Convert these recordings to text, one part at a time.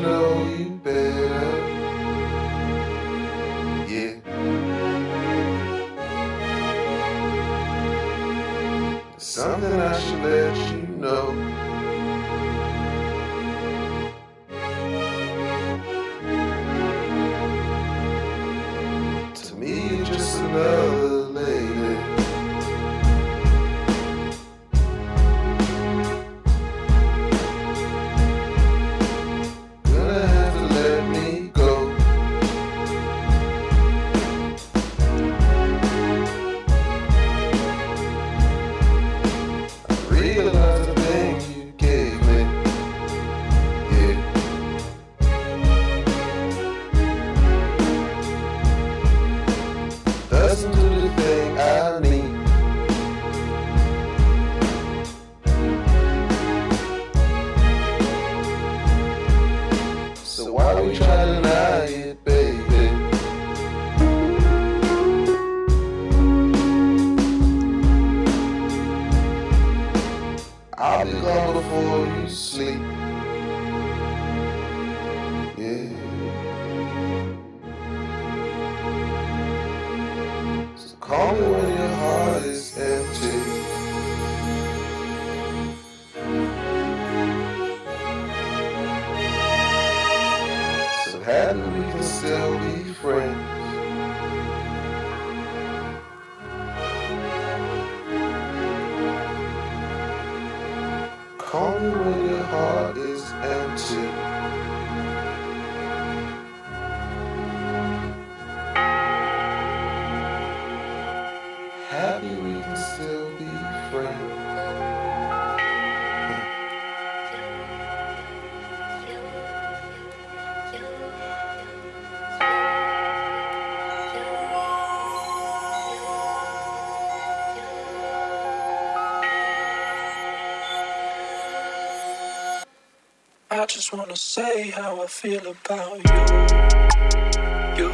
know you better. Yeah. There's something I should let you know. I just wanna say how I feel about you, you,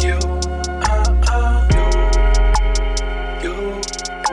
you, you, you,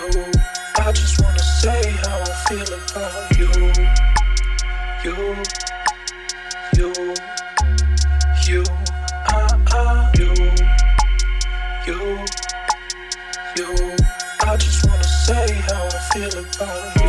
you. I just wanna say how I feel about you, you, you, you, you. I just wanna say how I feel about you.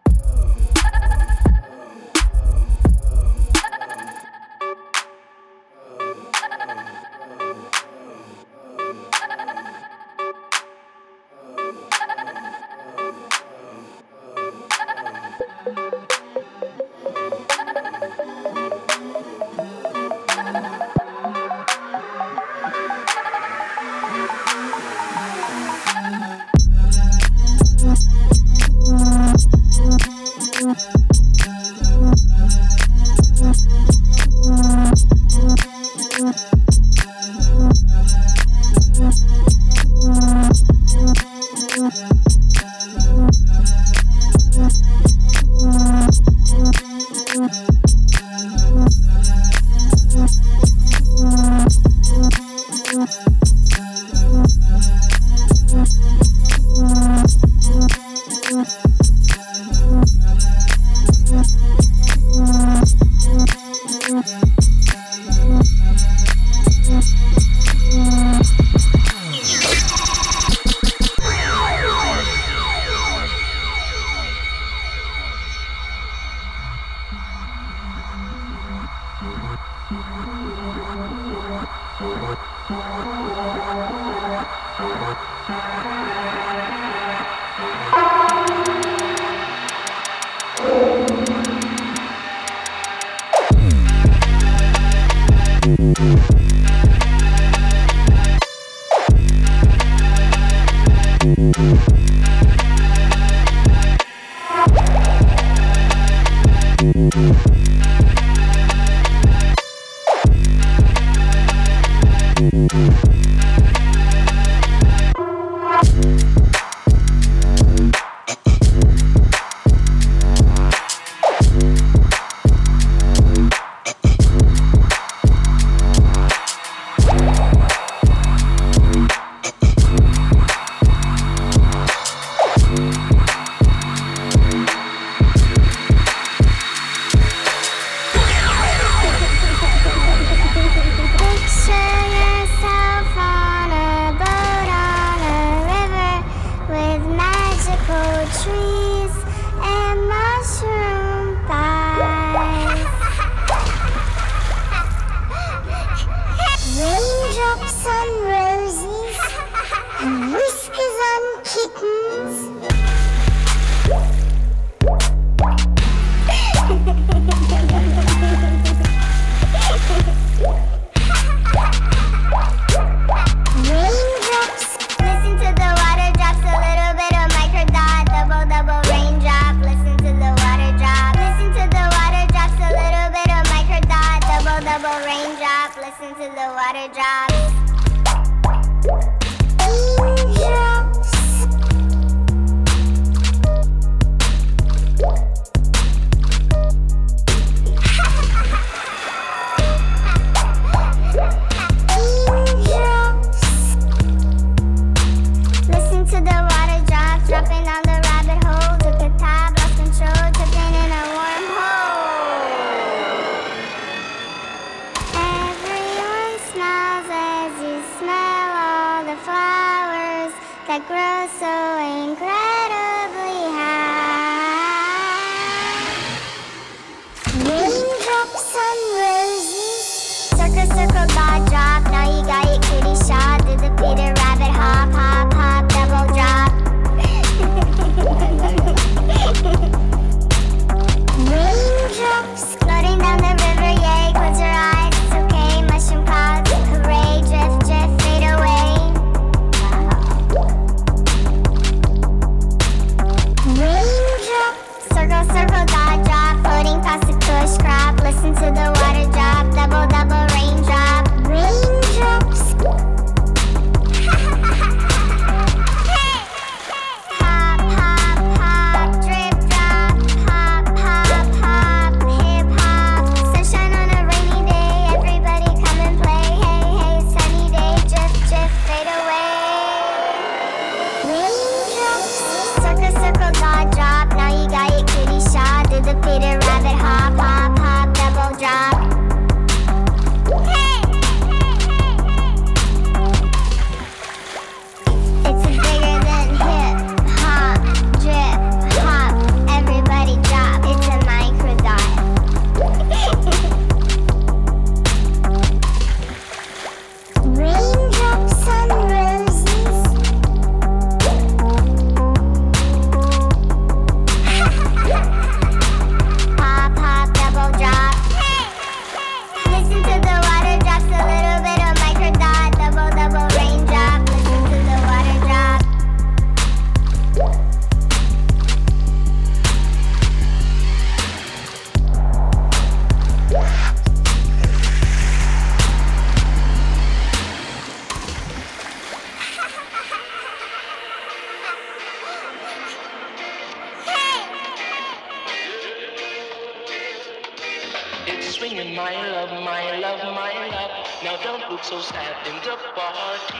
don't look so sad in the party.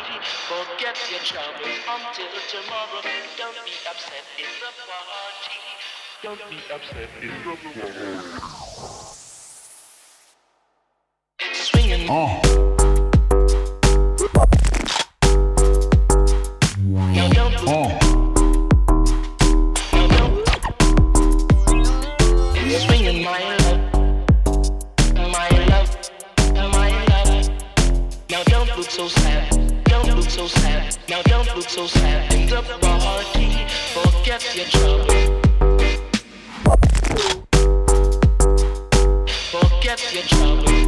Forget your troubles until tomorrow. Don't be upset in the party. Don't be upset in the party. It's swinging. Now don't look so sad in the party. Forget your trouble. Forget your trouble.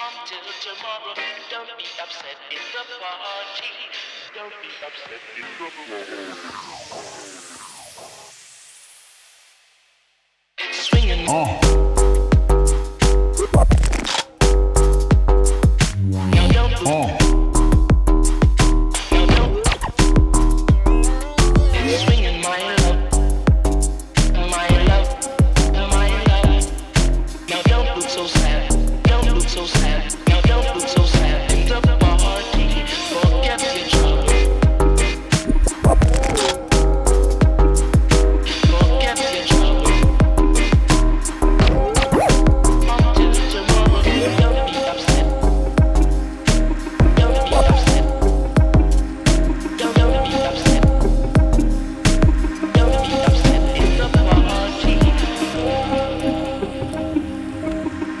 Until tomorrow, don't be upset. Don't be upset. Don't be upset. Don't be upset in the party. Rock with me, baby.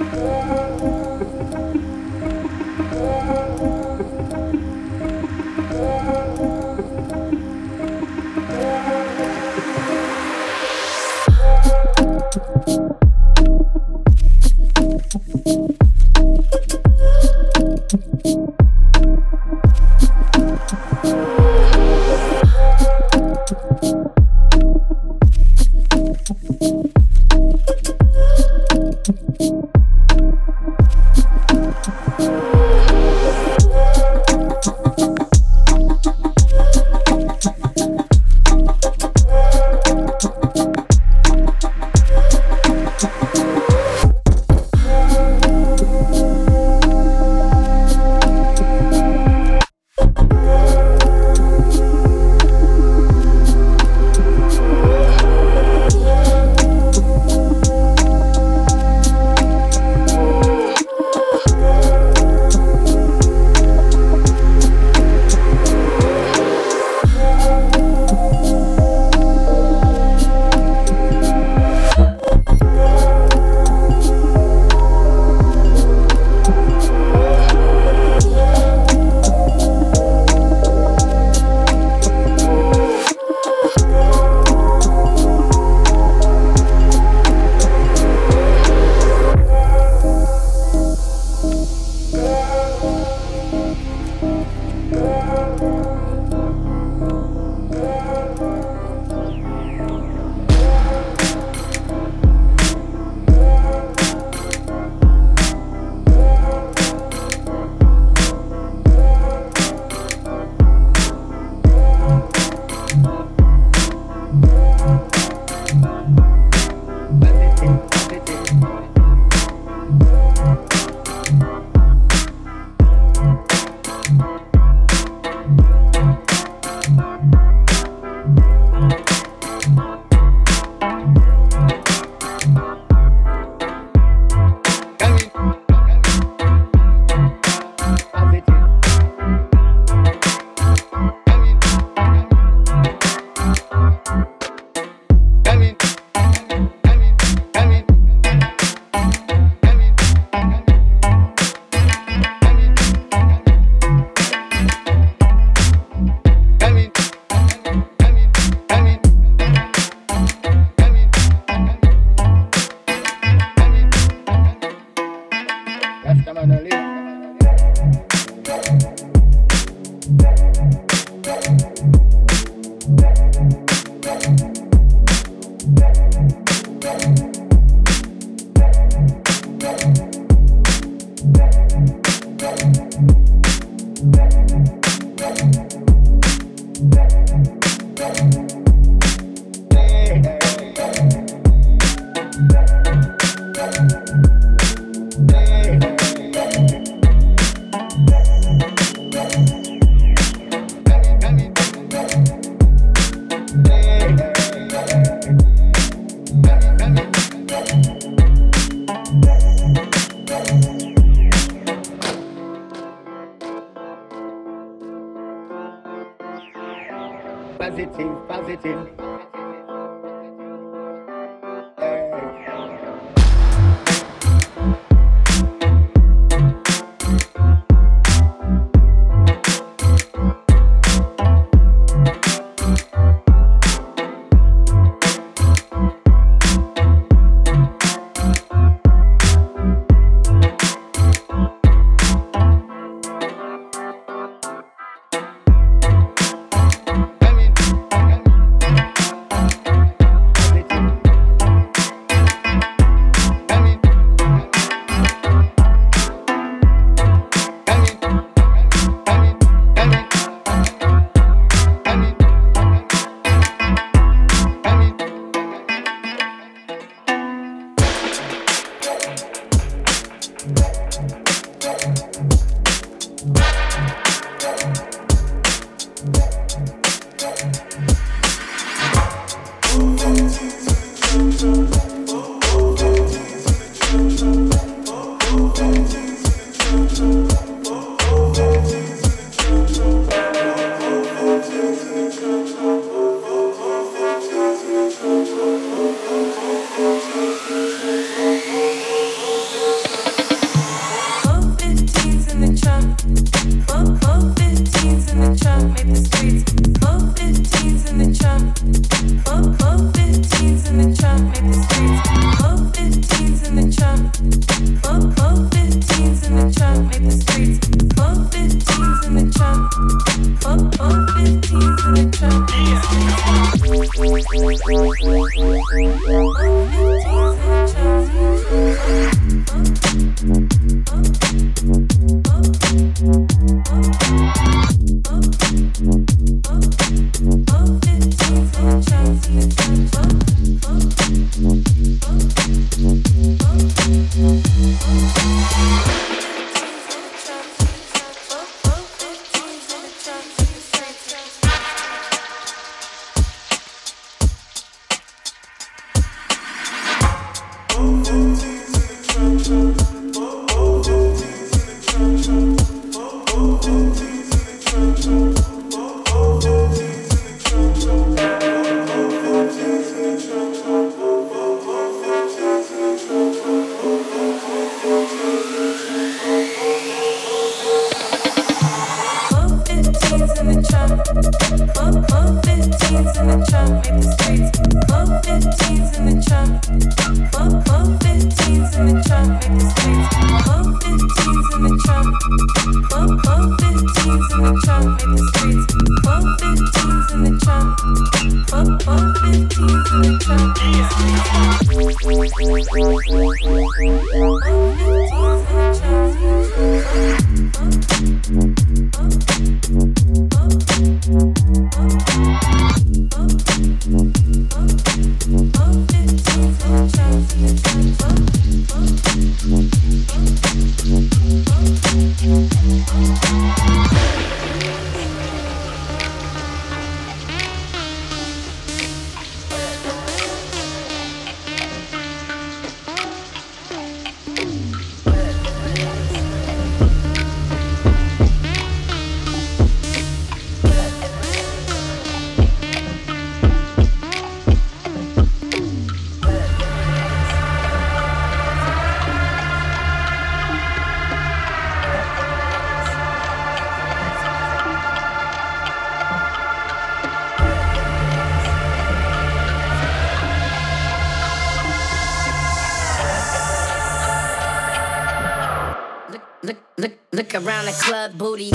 Look around the club, booty.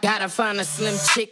Gotta find a slim chick.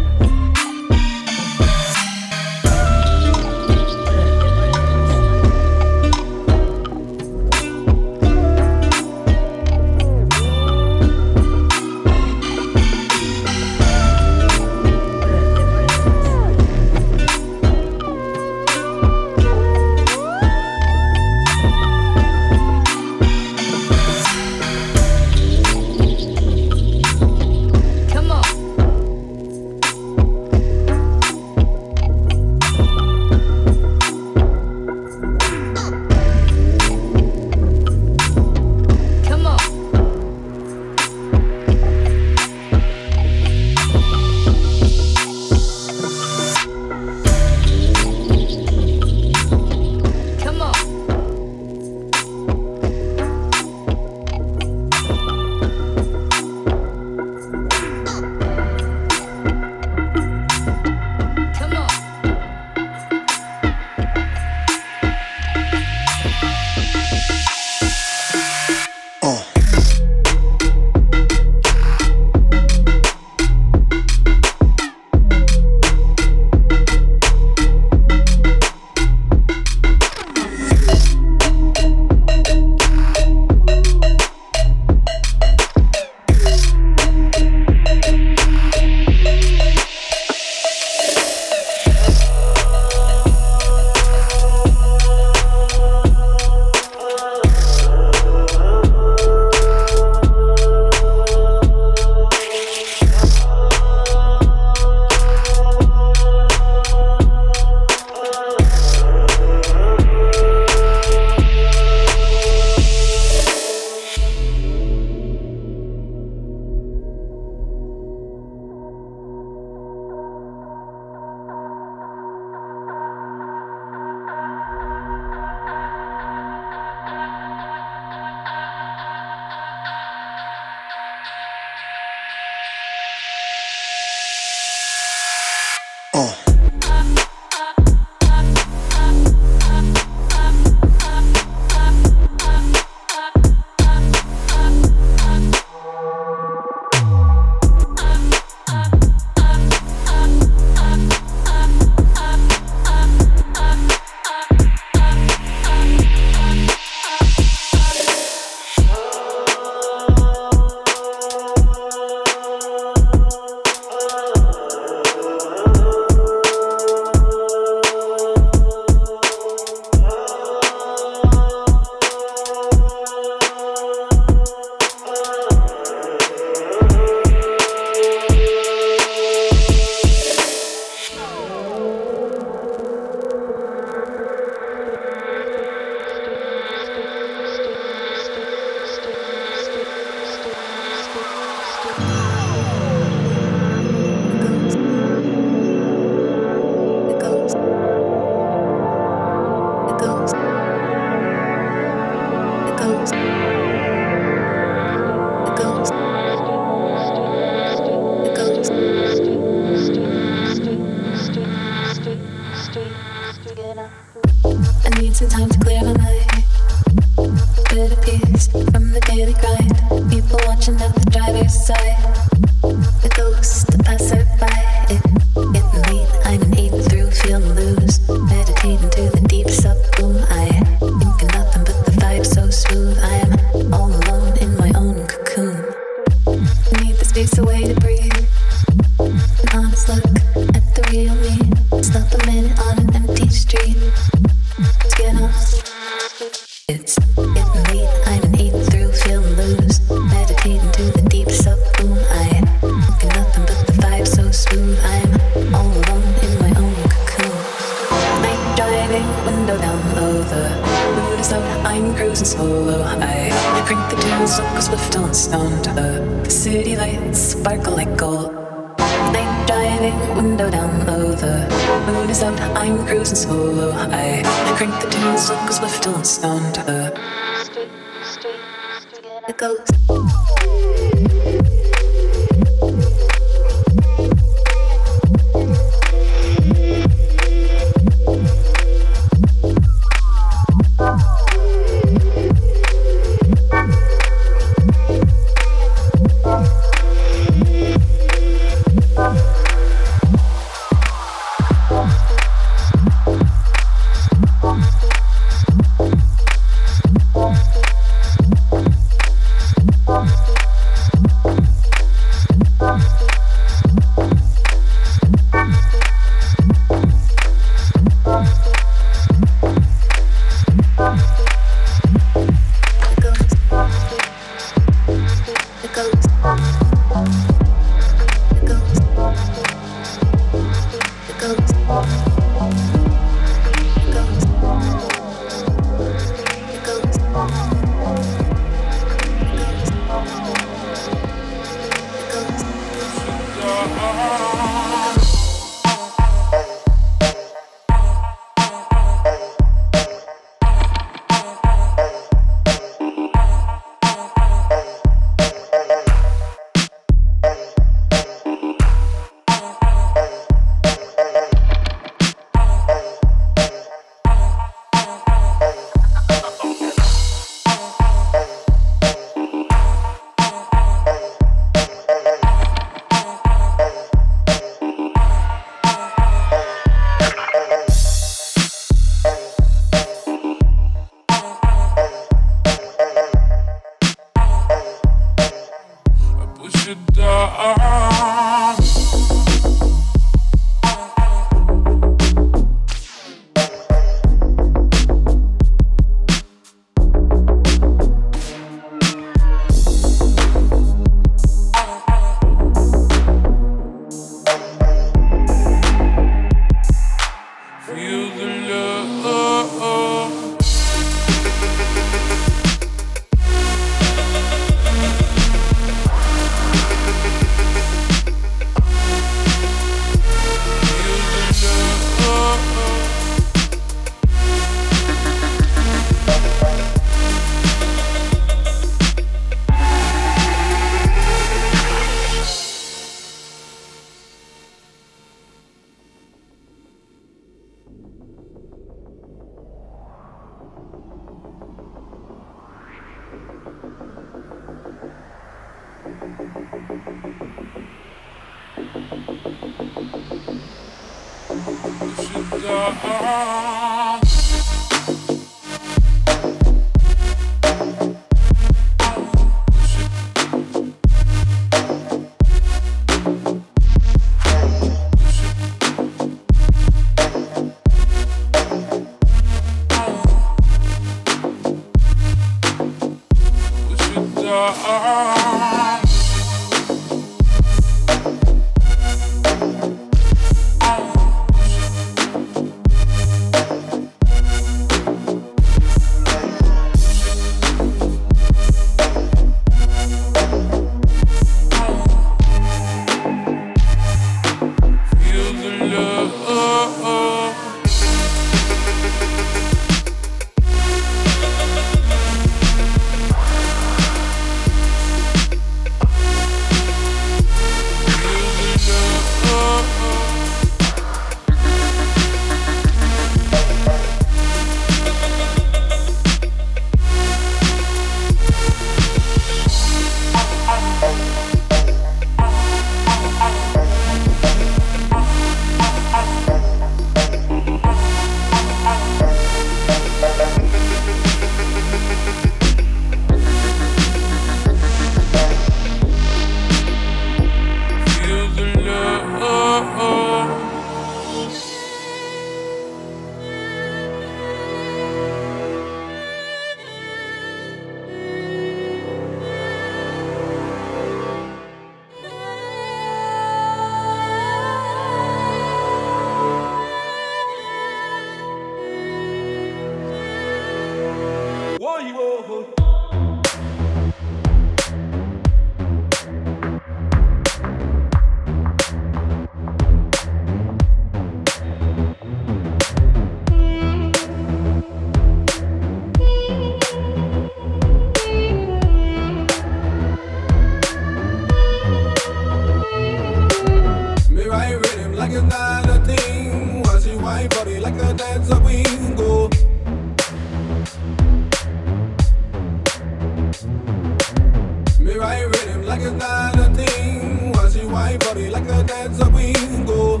Me ride rhythm like it's not a thing. Watch you white body like a dancer bingo.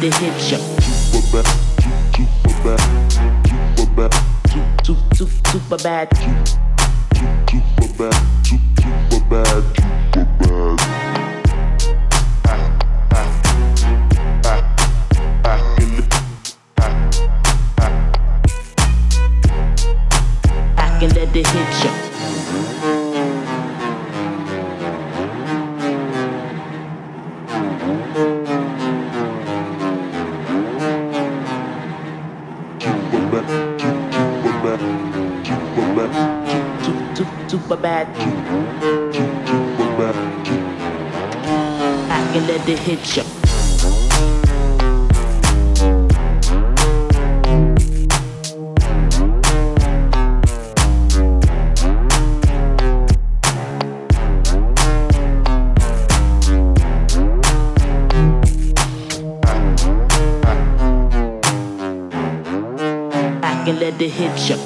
with the hip shot. Super bad, super bad, super bad, super bad, super bad, super bad, super bad. I can let the hip shot. Super bad. I can let the hip shot. Let the hip shot.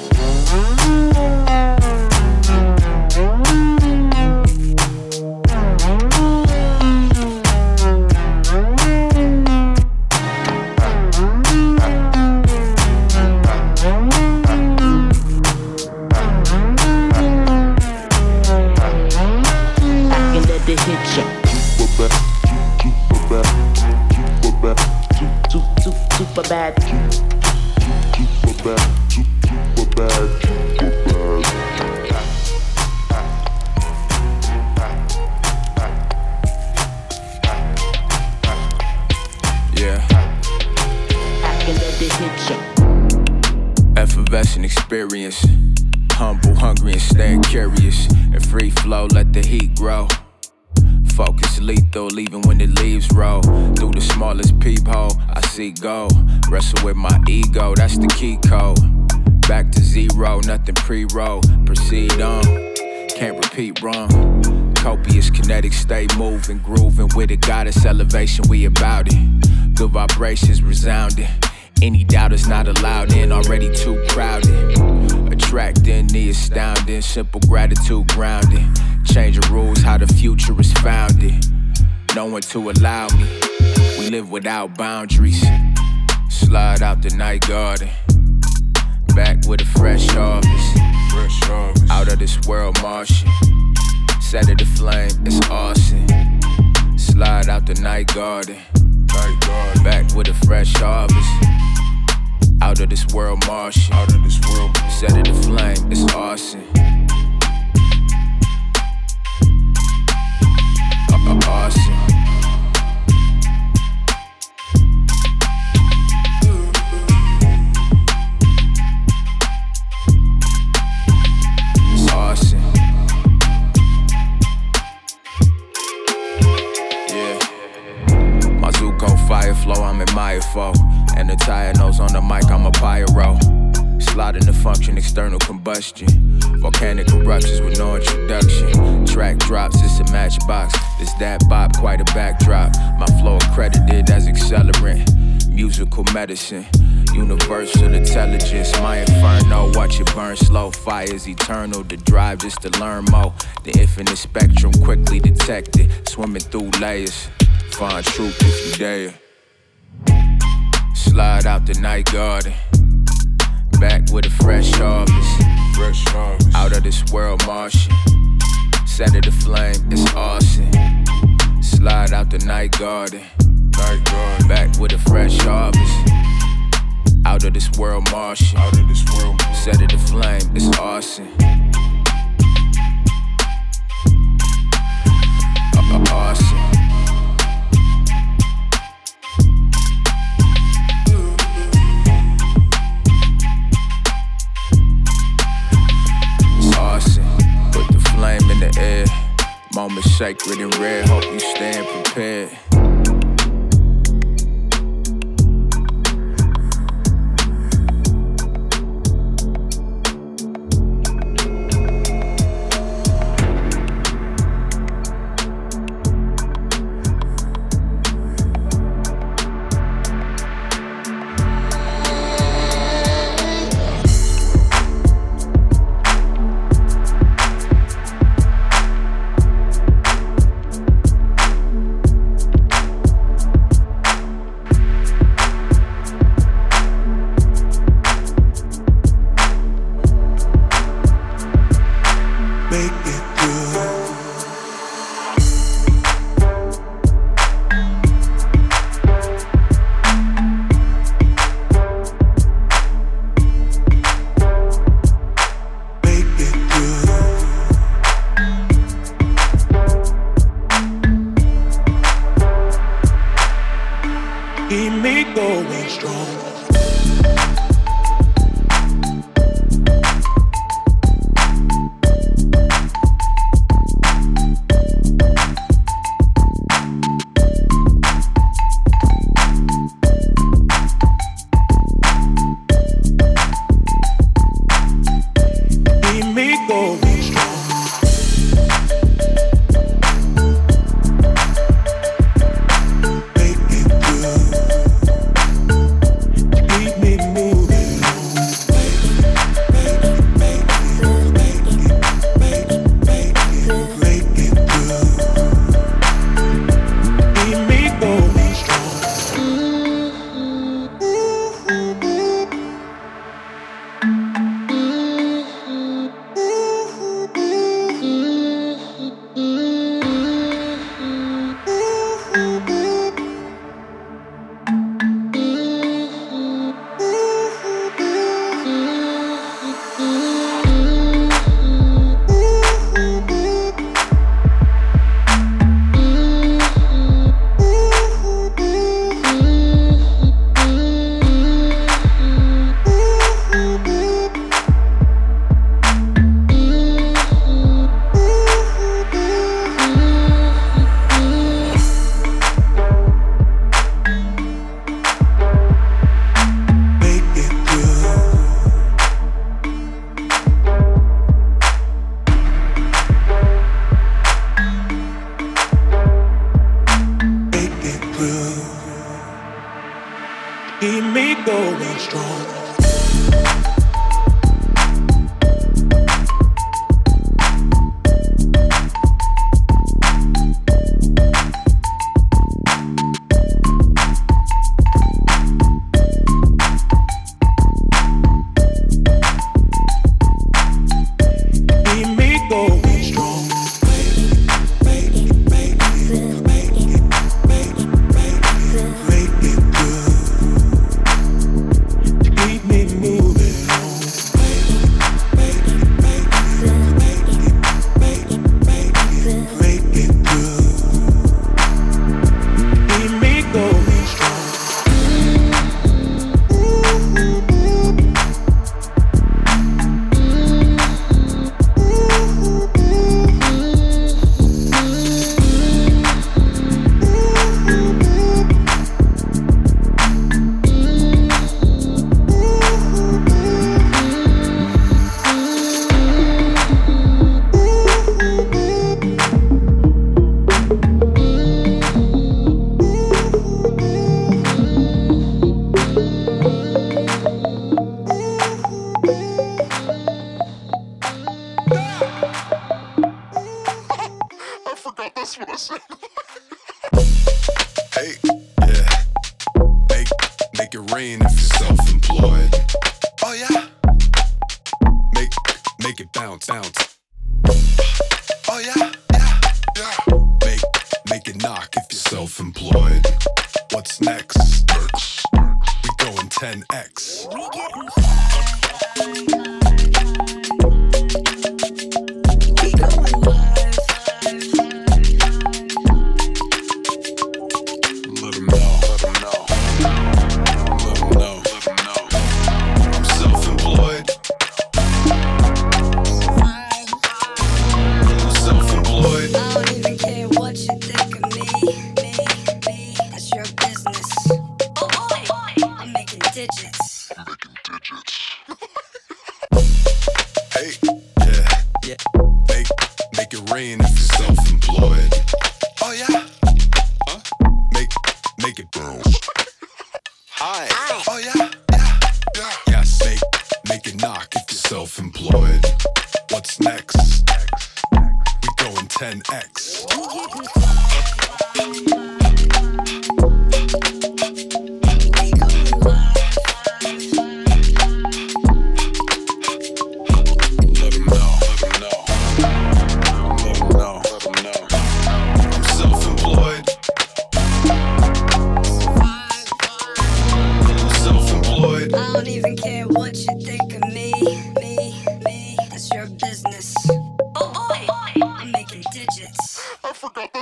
Go. Wrestle with my ego, that's the key code. Back to zero, nothing pre-roll. Proceed on, can't repeat wrong. Copious kinetic, stay moving, grooving with a goddess elevation, we about it. Good vibrations resounding. Any doubt is not allowed in, already too crowded. Attracting the astounding, simple gratitude grounding. Changing rules, how the future is founded. No one to allow me. We live without boundaries. Slide out the night garden. Back with a fresh harvest. Out of this world, Martian. Set of the flame, it's arson. Slide out the night garden. Back with a fresh harvest. Out of this world, Martian. Set of the flame, it's arson. Arson. An entire nose on the mic, I'm a pyro. Sliding the function, external combustion. Volcanic eruptions with no introduction. Track drops, it's a matchbox. It's that bop, quite a backdrop. My flow accredited as accelerant. Musical medicine, universal intelligence. My inferno, watch it burn slow. Fire's eternal, the drive is to learn more. The infinite spectrum, quickly detected. Swimming through layers, find truth if you dare. Slide out the night garden. Back with a fresh harvest. Out of this world, Martian. Set of the flame, it's arson. Slide out the night garden. Back with a fresh harvest. Out of this world, Martian. Set of the flame, it's arson. Arson. Air. Moment sacred and rare. Hope you stand prepared.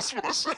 was für das denn?